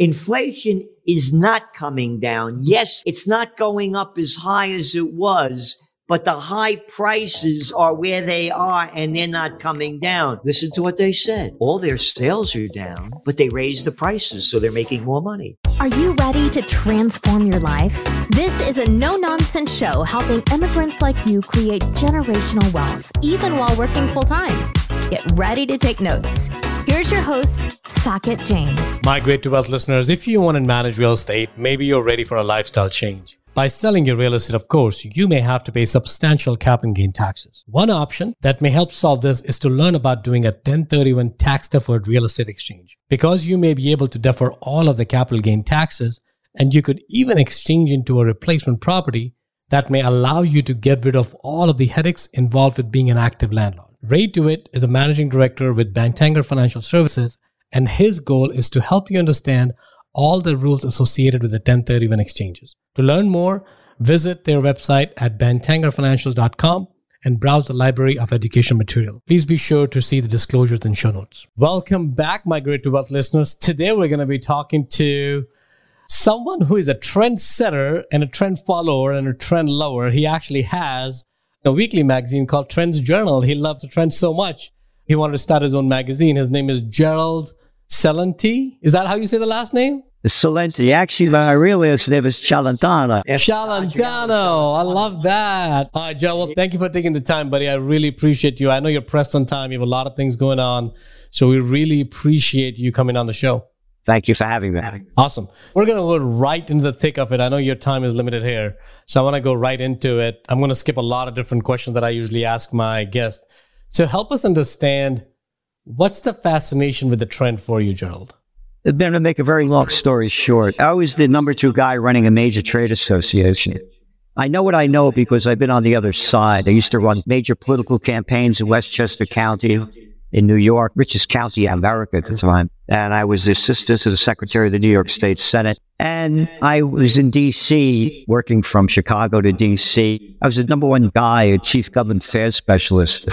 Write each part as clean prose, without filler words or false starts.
Inflation is not coming down. Yes, it's not going up as high as it was, but the high prices are where they are and they're not coming down. Listen to what they said. All their sales are down, but they raised the prices, so they're making more money. Are you ready to transform your life? This is a no-nonsense show helping immigrants like you create generational wealth, even while working full-time. Get ready to take notes. Here's your host, Socket Jane. My Great2Wealth listeners, if you want to manage real estate, maybe you're ready for a lifestyle change. By selling your real estate, of course, you may have to pay substantial capital gain taxes. One option that may help solve this is to learn about doing a 1031 tax-deferred real estate exchange. Because you may be able to defer all of the capital gain taxes, and you could even exchange into a replacement property that may allow you to get rid of all of the headaches involved with being an active landlord. Ray DeWitt is a managing director with Bantanger Financial Services, and his goal is to help you understand all the rules associated with the 1031 exchanges. To learn more, visit their website at bantangerfinancials.com and browse the library of education material. Please be sure to see the disclosures and show notes. Welcome back, my Great2Wealth listeners. Today, we're going to be talking to someone who is a trendsetter and a trend follower and a trend lover. He actually has a weekly magazine called Trends Journal. He loves the trends so much, he wanted to start his own magazine. His name is Gerald Celente. Is that how you say the last name? Celente. Actually, my real last name is Chalantano. Chalantano. I love that. All right, Gerald, well, thank you for taking the time, buddy. I really appreciate you. I know you're pressed on time. You have a lot of things going on. So we really appreciate you coming on the show. Thank you for having me. Awesome. We're going to go right into the thick of it. I know your time is limited here, so I want to go right into it. I'm going to skip a lot of different questions that I usually ask my guests. So help us understand, what's the fascination with the trend for you, Gerald? I'm going to make a very long story short. I was the number two guy running a major trade association. I know what I know because I've been on the other side. I used to run major political campaigns in Westchester County, in New York, richest county in America at the time. And I was the assistant to the Secretary of the New York State Senate. And I was in D.C., working from Chicago to D.C. I was the number one guy, a chief government affairs specialist.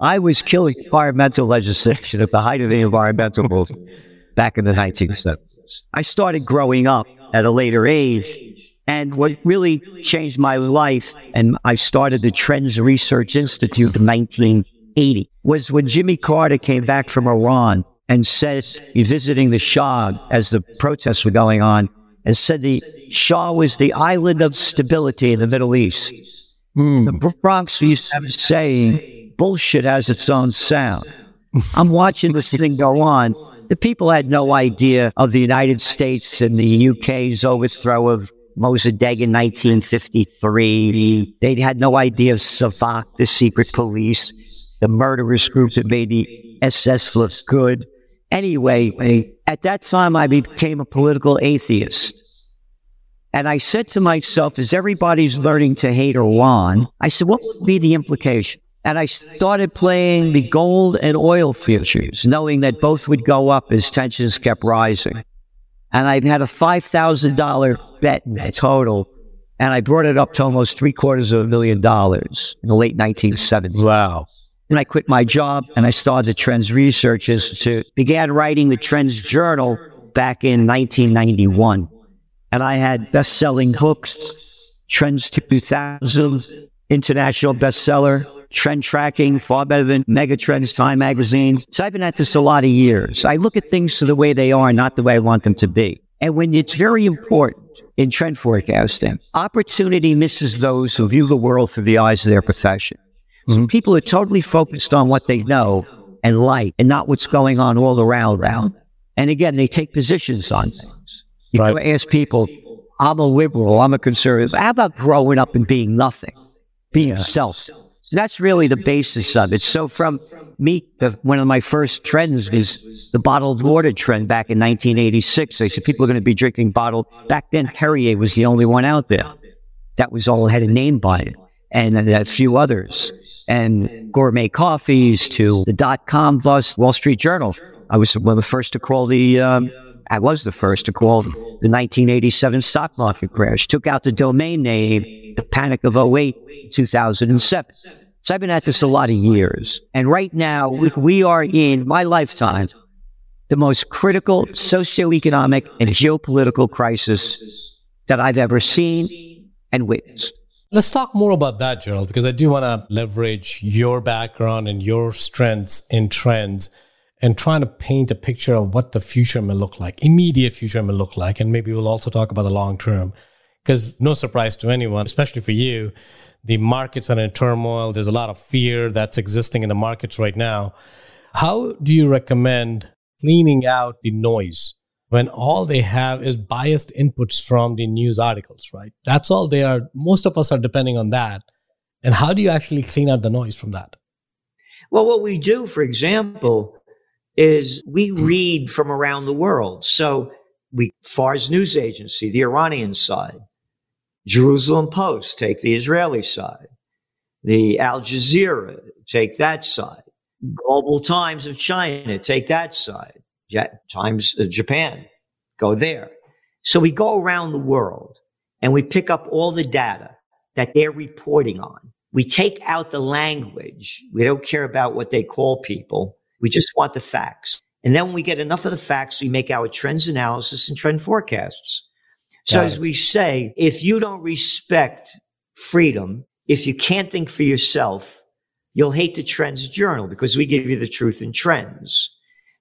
I was killing environmental legislation at the height of the environmental movement back in the 1970s. I started growing up at a later age. And what really changed my life, and I started the Trends Research Institute in 1980, was when Jimmy Carter came back from Iran and said, he's visiting the Shah as the protests were going on, and said the Shah was the island of stability in the Middle East. The Bronx used to have a saying, bullshit has its own sound. I'm watching this thing go on. The people had no idea of the United States and the UK's overthrow of Mossadegh in 1953. They had no idea of Savak, the secret police, the murderous group that made the SS look good. Anyway, at that time, I became a political atheist. And I said to myself, as everybody's learning to hate Iran, I said, what would be the implication? And I started playing the gold and oil futures, knowing that both would go up as tensions kept rising. And I had a $5,000 bet in total, and I brought it up to almost $750,000 in the late 1970s. Wow. And I quit my job and I started the Trends Research Institute, began writing the Trends Journal back in 1991. And I had best-selling books, Trends 2000, international bestseller, Trend Tracking, far better than Megatrends, Time Magazine. So I've been at this a lot of years. I look at things the way they are, not the way I want them to be. And when it's very important in trend forecasting, opportunity misses those who view the world through the eyes of their profession. So people are totally focused on what they know and like, and not what's going on all around. And again, they take positions on things. You right. can ask people, I'm a liberal, I'm a conservative. How about growing up and being nothing? Being yourself. So that's really the basis of it. So from me, one of my first trends is the bottled water trend back in 1986. They said people are going to be drinking bottled. Back then, Perrier was the only one out there. That was all had a name by it. And a few others, and gourmet coffees to the .com bust, Wall Street Journal. I was one of the first to call the 1987 stock market crash. Took out the domain name, the panic of 08, 2007. So I've been at this a lot of years. And right now, we are in my lifetime, the most critical socioeconomic and geopolitical crisis that I've ever seen and witnessed. Let's talk more about that, Gerald, because I do want to leverage your background and your strengths in trends and trying to paint a picture of what the future may look like, immediate future may look like, and maybe we'll also talk about the long term. Because no surprise to anyone, especially for you, the markets are in turmoil. There's a lot of fear that's existing in the markets right now. How do you recommend cleaning out the noise when all they have is biased inputs from the news articles, right? That's all they are. Most of us are depending on that. And how do you actually clean out the noise from that? Well, what we do, for example, is we read from around the world. So we, Fars News Agency, the Iranian side, Jerusalem Post, take the Israeli side, the Al Jazeera, take that side, Global Times of China, take that side. Times of Japan, go there. So we go around the world and we pick up all the data that they're reporting on. We take out the language. We don't care about what they call people. We just want the facts. And then when we get enough of the facts, we make our trends analysis and trend forecasts. So as we say, if you don't respect freedom, if you can't think for yourself, you'll hate the Trends Journal because we give you the truth and trends.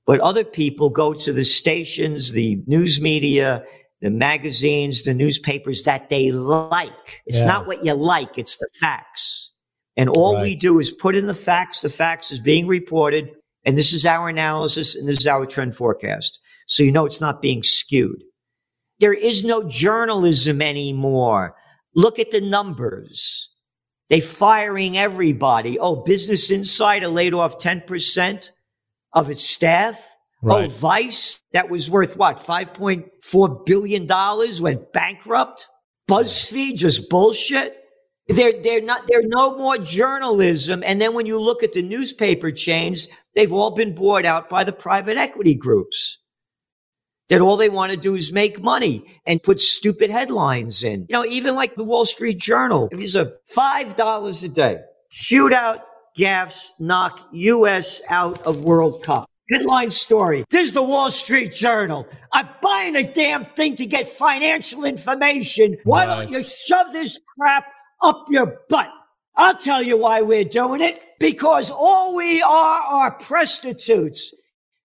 But other people go to the stations, the news media, the magazines, the newspapers that they like. It's not what you like. It's the facts. And all we do is put in the facts. The facts is being reported. And this is our analysis. And this is our trend forecast. So, you know, it's not being skewed. There is no journalism anymore. Look at the numbers. They're firing everybody. Oh, Business Insider laid off 10%. Of its staff. Right. Oh, Vice, that was worth what? $5.4 billion went bankrupt. BuzzFeed, just bullshit. They're no more journalism. And then when you look at the newspaper chains, they've all been bought out by the private equity groups. That all they want to do is make money and put stupid headlines in. You know, even like the Wall Street Journal, it was a $5 a day shootout. Gaffes knock U.S. out of World Cup. Headline story. This is the Wall Street Journal. I'm buying a damn thing to get financial information. Why don't you shove this crap up your butt? I'll tell you why we're doing it. Because all we are prostitutes.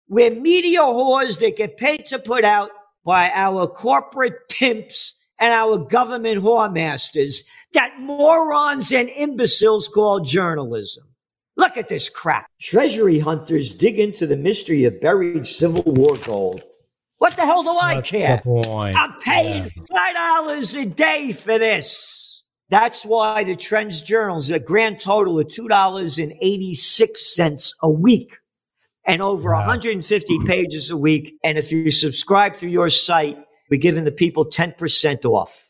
We're media whores that get paid to put out by our corporate pimps and our government whoremasters that morons and imbeciles call journalism. Look at this crap. Treasury hunters dig into the mystery of buried Civil War gold. What the hell do I care? I'm paying $5 a day for this. That's why the Trends Journal is a grand total of $2.86 a week and over 150 pages a week. And if you subscribe to your site, we're giving the people 10% off.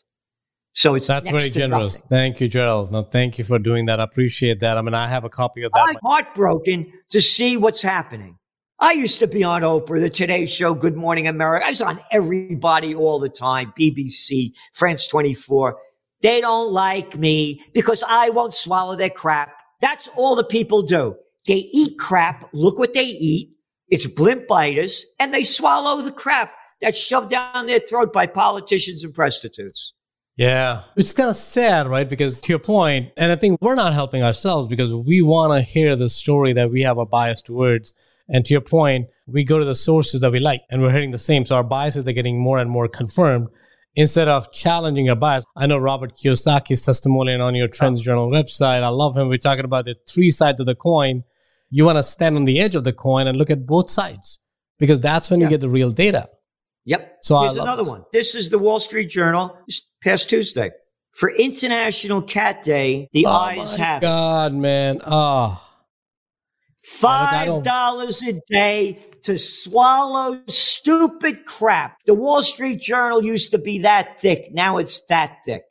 So that's very generous. Nothing. Thank you, Gerald. No, thank you for doing that. I appreciate that. I mean, I have a copy of that. I'm heartbroken to see what's happening. I used to be on Oprah, the Today Show, Good Morning America. I was on everybody all the time, BBC, France 24. They don't like me because I won't swallow their crap. That's all the people do. They eat crap. Look what they eat. It's blimpitis, and they swallow the crap that's shoved down their throat by politicians and prostitutes. Yeah. It's kind of sad, right? Because to your point, and I think we're not helping ourselves because we want to hear the story that we have a bias towards. And to your point, we go to the sources that we like and we're hearing the same. So our biases are getting more and more confirmed instead of challenging our bias. I know Robert Kiyosaki's testimonial on your Trends Journal website. I love him. We're talking about the three sides of the coin. You want to stand on the edge of the coin and look at both sides because that's when you get the real data. Yep. So here's another one. This is the Wall Street Journal this past Tuesday. For International Cat Day, the eyes have it. Oh, my God, man. Oh. $5 a day to swallow stupid crap. The Wall Street Journal used to be that thick. Now it's that thick.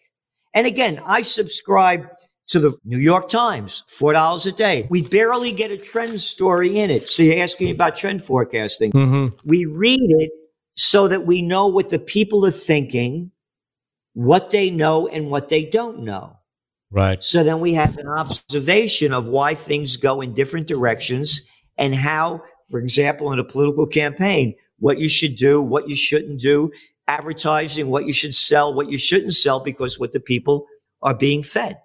And again, I subscribe to the New York Times, $4 a day. We barely get a trend story in it. So you're asking about trend forecasting. Mm-hmm. We read it so that we know what the people are thinking, what they know, and what they don't know. Right. So then we have an observation of why things go in different directions and how for example, in a political campaign, what you should do, what you shouldn't do, advertising, what you should sell, what you shouldn't sell, because what the people are being fed.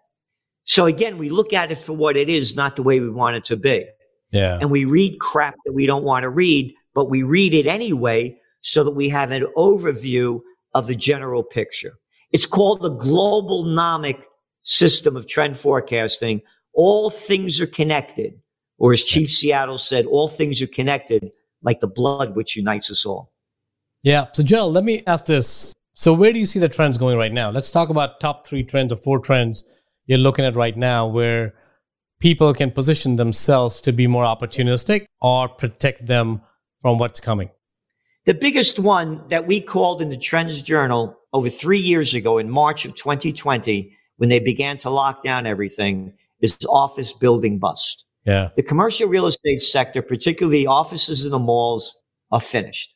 So again, we look at it for what it is, not the way we want it to be. Yeah. And we read crap that we don't want to read, but we read it anyway so that we have an overview of the general picture. It's called the globalnomic system of trend forecasting. All things are connected, or as Chief Seattle said, all things are connected like the blood which unites us all. Yeah. So, Gerald, let me ask this. So where do you see the trends going right now? Let's talk about top three trends or four trends you're looking at right now where people can position themselves to be more opportunistic or protect them from what's coming. The biggest one that we called in the Trends Journal over 3 years ago in March of 2020, when they began to lock down everything, is office building bust. Yeah. The commercial real estate sector, particularly offices in the malls, are finished.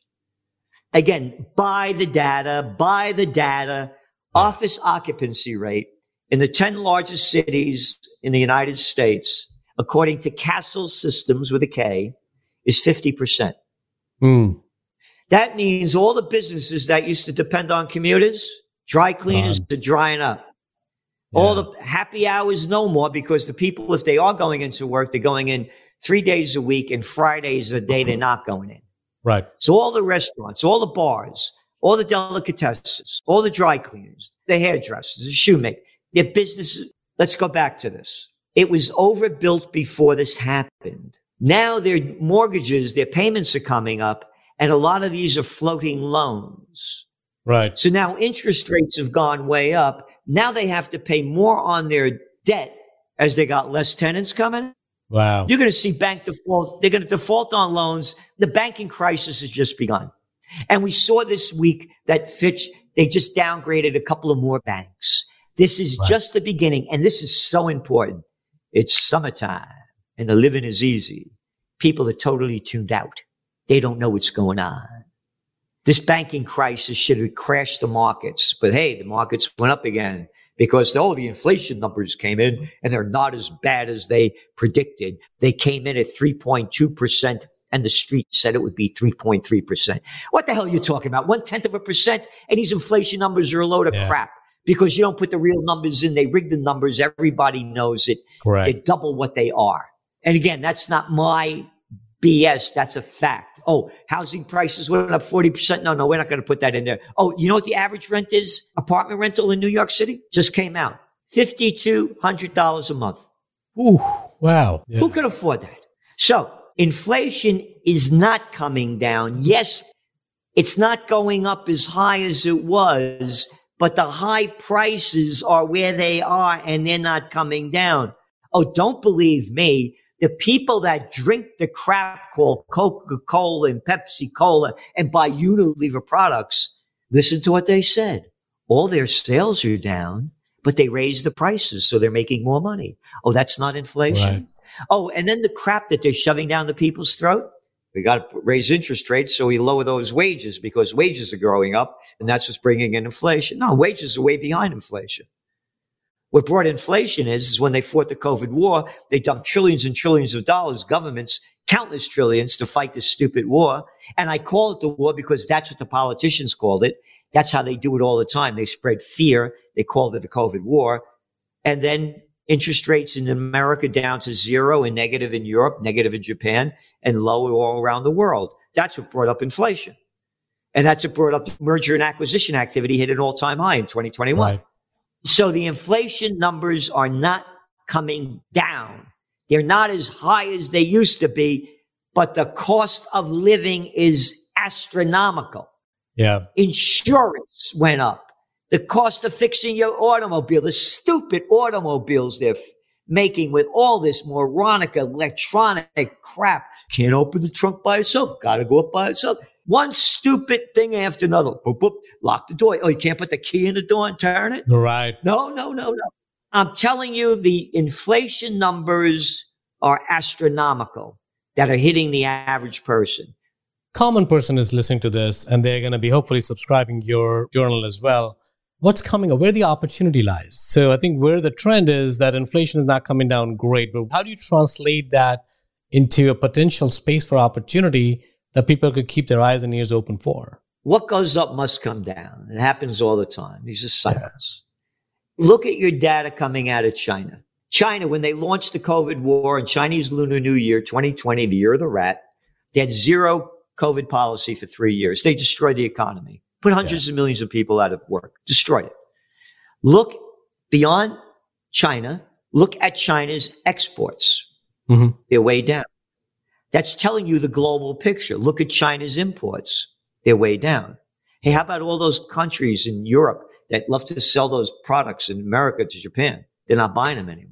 Again, buy the data, office occupancy rate in the 10 largest cities in the United States, according to Castle Systems with a K, is 50%. Mm. That means all the businesses that used to depend on commuters, dry cleaners are drying up. Yeah. All the happy hours no more, because the people, if they are going into work, they're going in 3 days a week, and Friday is the day they're not going in. Right. So all the restaurants, all the bars, all the delicatessens, all the dry cleaners, the hairdressers, the shoemaker, their businesses. Let's go back to this. It was overbuilt before this happened. Now their mortgages, their payments are coming up, and a lot of these are floating loans. Right. So now interest rates have gone way up. Now they have to pay more on their debt as they got less tenants coming. Wow. You're going to see bank default. They're going to default on loans. The banking crisis has just begun. And we saw this week that Fitch, they just downgraded a couple of more banks. This is just the beginning. And this is so important. It's summertime and the living is easy. People are totally tuned out. They don't know what's going on. This banking crisis should have crashed the markets. But hey, the markets went up again because the inflation numbers came in and they're not as bad as they predicted. They came in at 3.2% and the street said it would be 3.3%. What the hell are you talking about? 0.1%, and these inflation numbers are a load of crap because you don't put the real numbers in. They rig the numbers. Everybody knows it. Correct. They double what they are. And again, that's not my BS. That's a fact. Oh, housing prices went up 40%. No, we're not going to put that in there. Oh, you know what the average rent is? Apartment rental in New York City just came out. $5,200 a month. Ooh, wow. Yeah. Who could afford that? So inflation is not coming down. Yes, it's not going up as high as it was, but the high prices are where they are and they're not coming down. Oh, don't believe me. The people that drink the crap called Coca-Cola and Pepsi-Cola and buy Unilever products, listen to what they said. All their sales are down, but they raise the prices, so they're making more money. Oh, that's not inflation. Right. Oh, and then the crap that they're shoving down the people's throat. We got to raise interest rates, so we lower those wages because wages are growing up, and that's what's bringing in inflation. No, wages are way behind inflation. What brought inflation is when they fought the COVID war, they dumped trillions and trillions of dollars, governments, countless trillions, to fight this stupid war. And I call it the war because that's what the politicians called it. That's how they do it all the time. They spread fear. They called it a COVID war. And then interest rates in America down to zero and negative in Europe, negative in Japan, and lower all around the world. That's what brought up inflation. And that's what brought up merger and acquisition activity hit an all-time high in 2021. Right. So the inflation numbers are not coming down. They're not as high as they used to be, but the cost of living is astronomical. Yeah. Insurance went up. The cost of fixing your automobile, the stupid automobiles they're making with all this moronic electronic crap. Can't open the trunk by itself. Got to go up by itself. One stupid thing after another. Boop, boop, lock the door. Oh, you can't put the key in the door and turn it? Right. No. I'm telling you, the inflation numbers are astronomical that are hitting the average person. Common person is listening to this, and they're going to be hopefully subscribing your journal as well. What's coming up? Where the opportunity lies? So I think where the trend is that inflation is not coming down, great. But how do you translate that into a potential space for opportunity that people could keep their eyes and ears open for. What goes up must come down. It happens all the time. These are cycles. Yeah. Look at your data coming out of China. China, when they launched the COVID war and Chinese Lunar New Year 2020, the year of the rat, they had zero COVID policy for 3 years. They destroyed the economy, put hundreds of millions of people out of work, destroyed it. Look beyond China. Look at China's exports. Mm-hmm. They're way down. That's telling you the global picture. Look at China's imports. They're way down. Hey, how about all those countries in Europe that love to sell those products in America to Japan? They're not buying them anymore.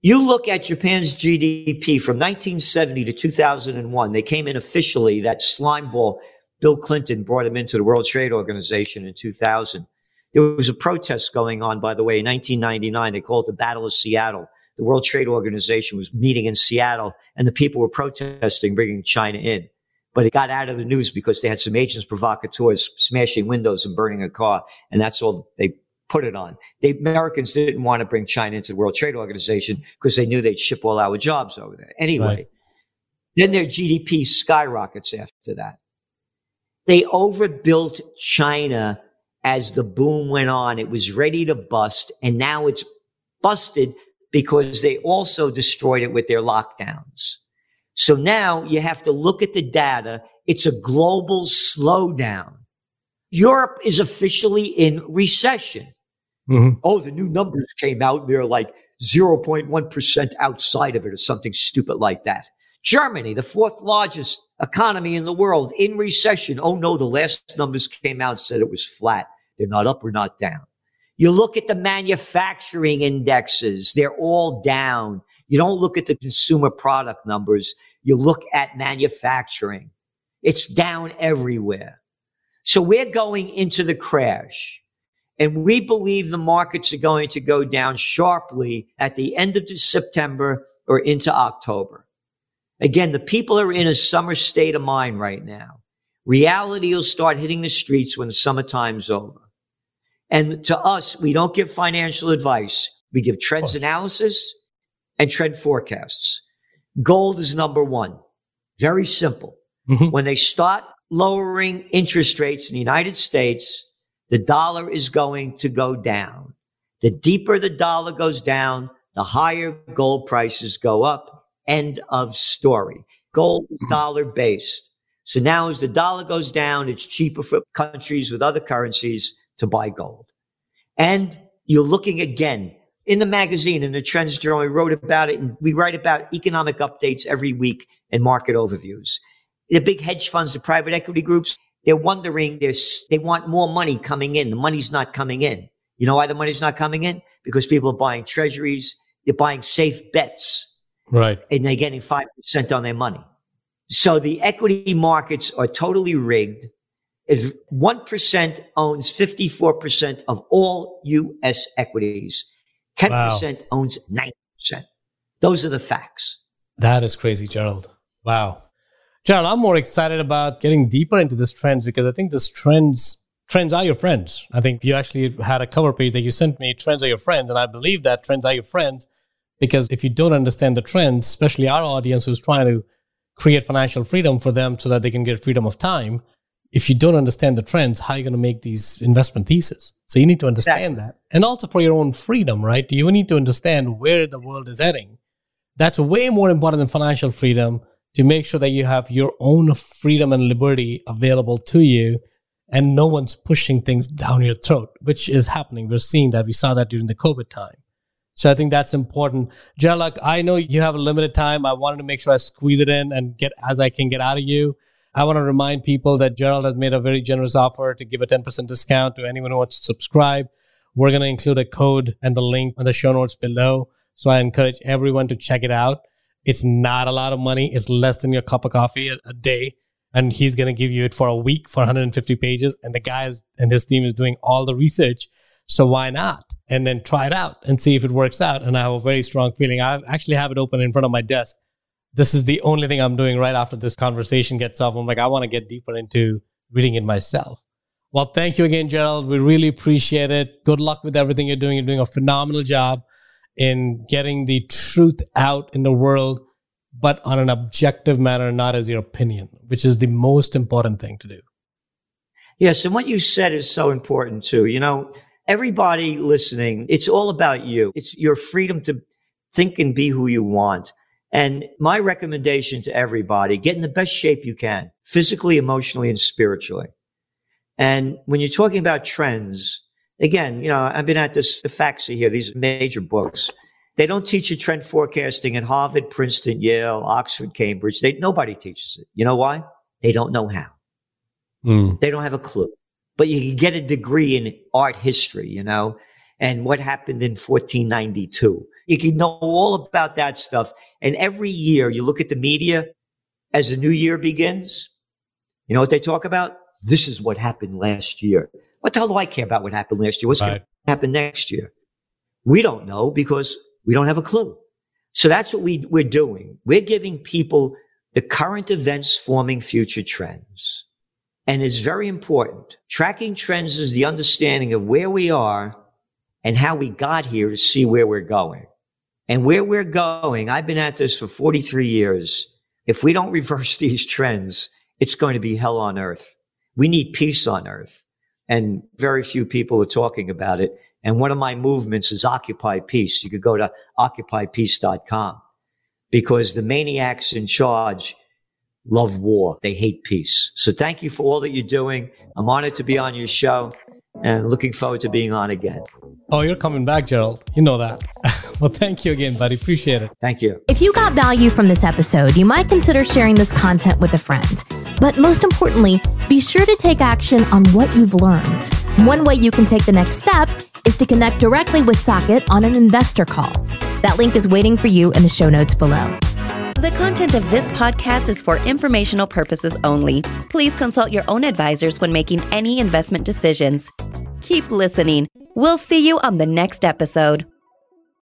You look at Japan's GDP from 1970 to 2001. They came in officially. That slime ball, Bill Clinton, brought him into the World Trade Organization in 2000. There was a protest going on, by the way, in 1999. They called it the Battle of Seattle. The World Trade Organization was meeting in Seattle, and the people were protesting bringing China in. But it got out of the news because they had some agents provocateurs smashing windows and burning a car, and that's all they put it on. The Americans didn't want to bring China into the World Trade Organization because they knew they'd ship all our jobs over there. Anyway, Then their GDP skyrockets after that. They overbuilt China as the boom went on. It was ready to bust, and now it's busted because they also destroyed it with their lockdowns. So now you have to look at the data. It's a global slowdown. Europe is officially in recession. Mm-hmm. Oh, the new numbers came out. They're like 0.1% outside of it or something stupid like that. Germany, the fourth largest economy in the world, in recession. Oh, no, the last numbers came out and said it was flat. They're not up or not down. You look at the manufacturing indexes. They're all down. You don't look at the consumer product numbers. You look at manufacturing. It's down everywhere. So we're going into the crash, and we believe the markets are going to go down sharply at the end of September or into October. Again, the people are in a summer state of mind right now. Reality will start hitting the streets when the summertime's over. And to us, we don't give financial advice. We give trends analysis and trend forecasts. Gold is number one. Very simple. Mm-hmm. When they start lowering interest rates in the United States, the dollar is going to go down. The deeper the dollar goes down, the higher gold prices go up. End of story. Gold is dollar based. So now as the dollar goes down, it's cheaper for countries with other currencies to buy gold. And you're looking again in the magazine, in the Trends Journal, we wrote about it, and we write about economic updates every week and market overviews. The big hedge funds, the private equity groups, they're wondering, they want more money coming in. The money's not coming in. You know why the money's not coming in? Because people are buying treasuries. They're buying safe bets. Right. And they're getting 5% on their money. So the equity markets are totally rigged. If 1% owns 54% of all U.S. equities. 10% owns 90%. Those are the facts. That is crazy, Gerald. Wow. Gerald, I'm more excited about getting deeper into this trends because I think this trends are your friends. I think you actually had a cover page that you sent me, Trends Are Your Friends, and I believe that trends are your friends because if you don't understand the trends, especially our audience who's trying to create financial freedom for them so that they can get freedom of time, if you don't understand the trends, how are you going to make these investment theses? So you need to understand that. And also for your own freedom, right? You need to understand where the world is heading. That's way more important than financial freedom, to make sure that you have your own freedom and liberty available to you and no one's pushing things down your throat, which is happening. We're seeing that. We saw that during the COVID time. So I think that's important. Gerald, I know you have a limited time. I wanted to make sure I squeeze it in and get as I can get out of you. I want to remind people that Gerald has made a very generous offer to give a 10% discount to anyone who wants to subscribe. We're going to include a code and the link on the show notes below. So I encourage everyone to check it out. It's not a lot of money. It's less than your cup of coffee a day. And he's going to give you it for a week for 150 pages. And the guys and his team is doing all the research. So why not? And then try it out and see if it works out. And I have a very strong feeling. I actually have it open in front of my desk. This is the only thing I'm doing right after this conversation gets off. I'm like, I want to get deeper into reading it myself. Well, thank you again, Gerald. We really appreciate it. Good luck with everything you're doing. You're doing a phenomenal job in getting the truth out in the world, but on an objective manner, not as your opinion, which is the most important thing to do. Yes. And what you said is so important too. You know, everybody listening, it's all about you. It's your freedom to think and be who you want. And my recommendation to everybody, get in the best shape you can, physically, emotionally, and spiritually. And when you're talking about trends, again, you know, I've been at this, the FAQSI here, these major books. They don't teach you trend forecasting at Harvard, Princeton, Yale, Oxford, Cambridge. Nobody teaches it. You know why? They don't know how. They don't have a clue. But you can get a degree in art history, you know, and what happened in 1492. You can know all about that stuff. And every year you look at the media as the new year begins. You know what they talk about? This is what happened last year. What the hell do I care about what happened last year? What's going to happen next year? We don't know because we don't have a clue. So that's what we're doing. We're giving people the current events forming future trends. And it's very important. Tracking trends is the understanding of where we are and how we got here to see where we're going. And where we're going, I've been at this for 43 years. If we don't reverse these trends, it's going to be hell on earth. We need peace on earth. And very few people are talking about it. And one of my movements is Occupy Peace. You could go to OccupyPeace.com because the maniacs in charge love war. They hate peace. So thank you for all that you're doing. I'm honored to be on your show and looking forward to being on again. Oh, you're coming back, Gerald. You know that. Well, thank you again, buddy. Appreciate it. Thank you. If you got value from this episode, you might consider sharing this content with a friend. But most importantly, be sure to take action on what you've learned. One way you can take the next step is to connect directly with Socket on an investor call. That link is waiting for you in the show notes below. The content of this podcast is for informational purposes only. Please consult your own advisors when making any investment decisions. Keep listening. We'll see you on the next episode.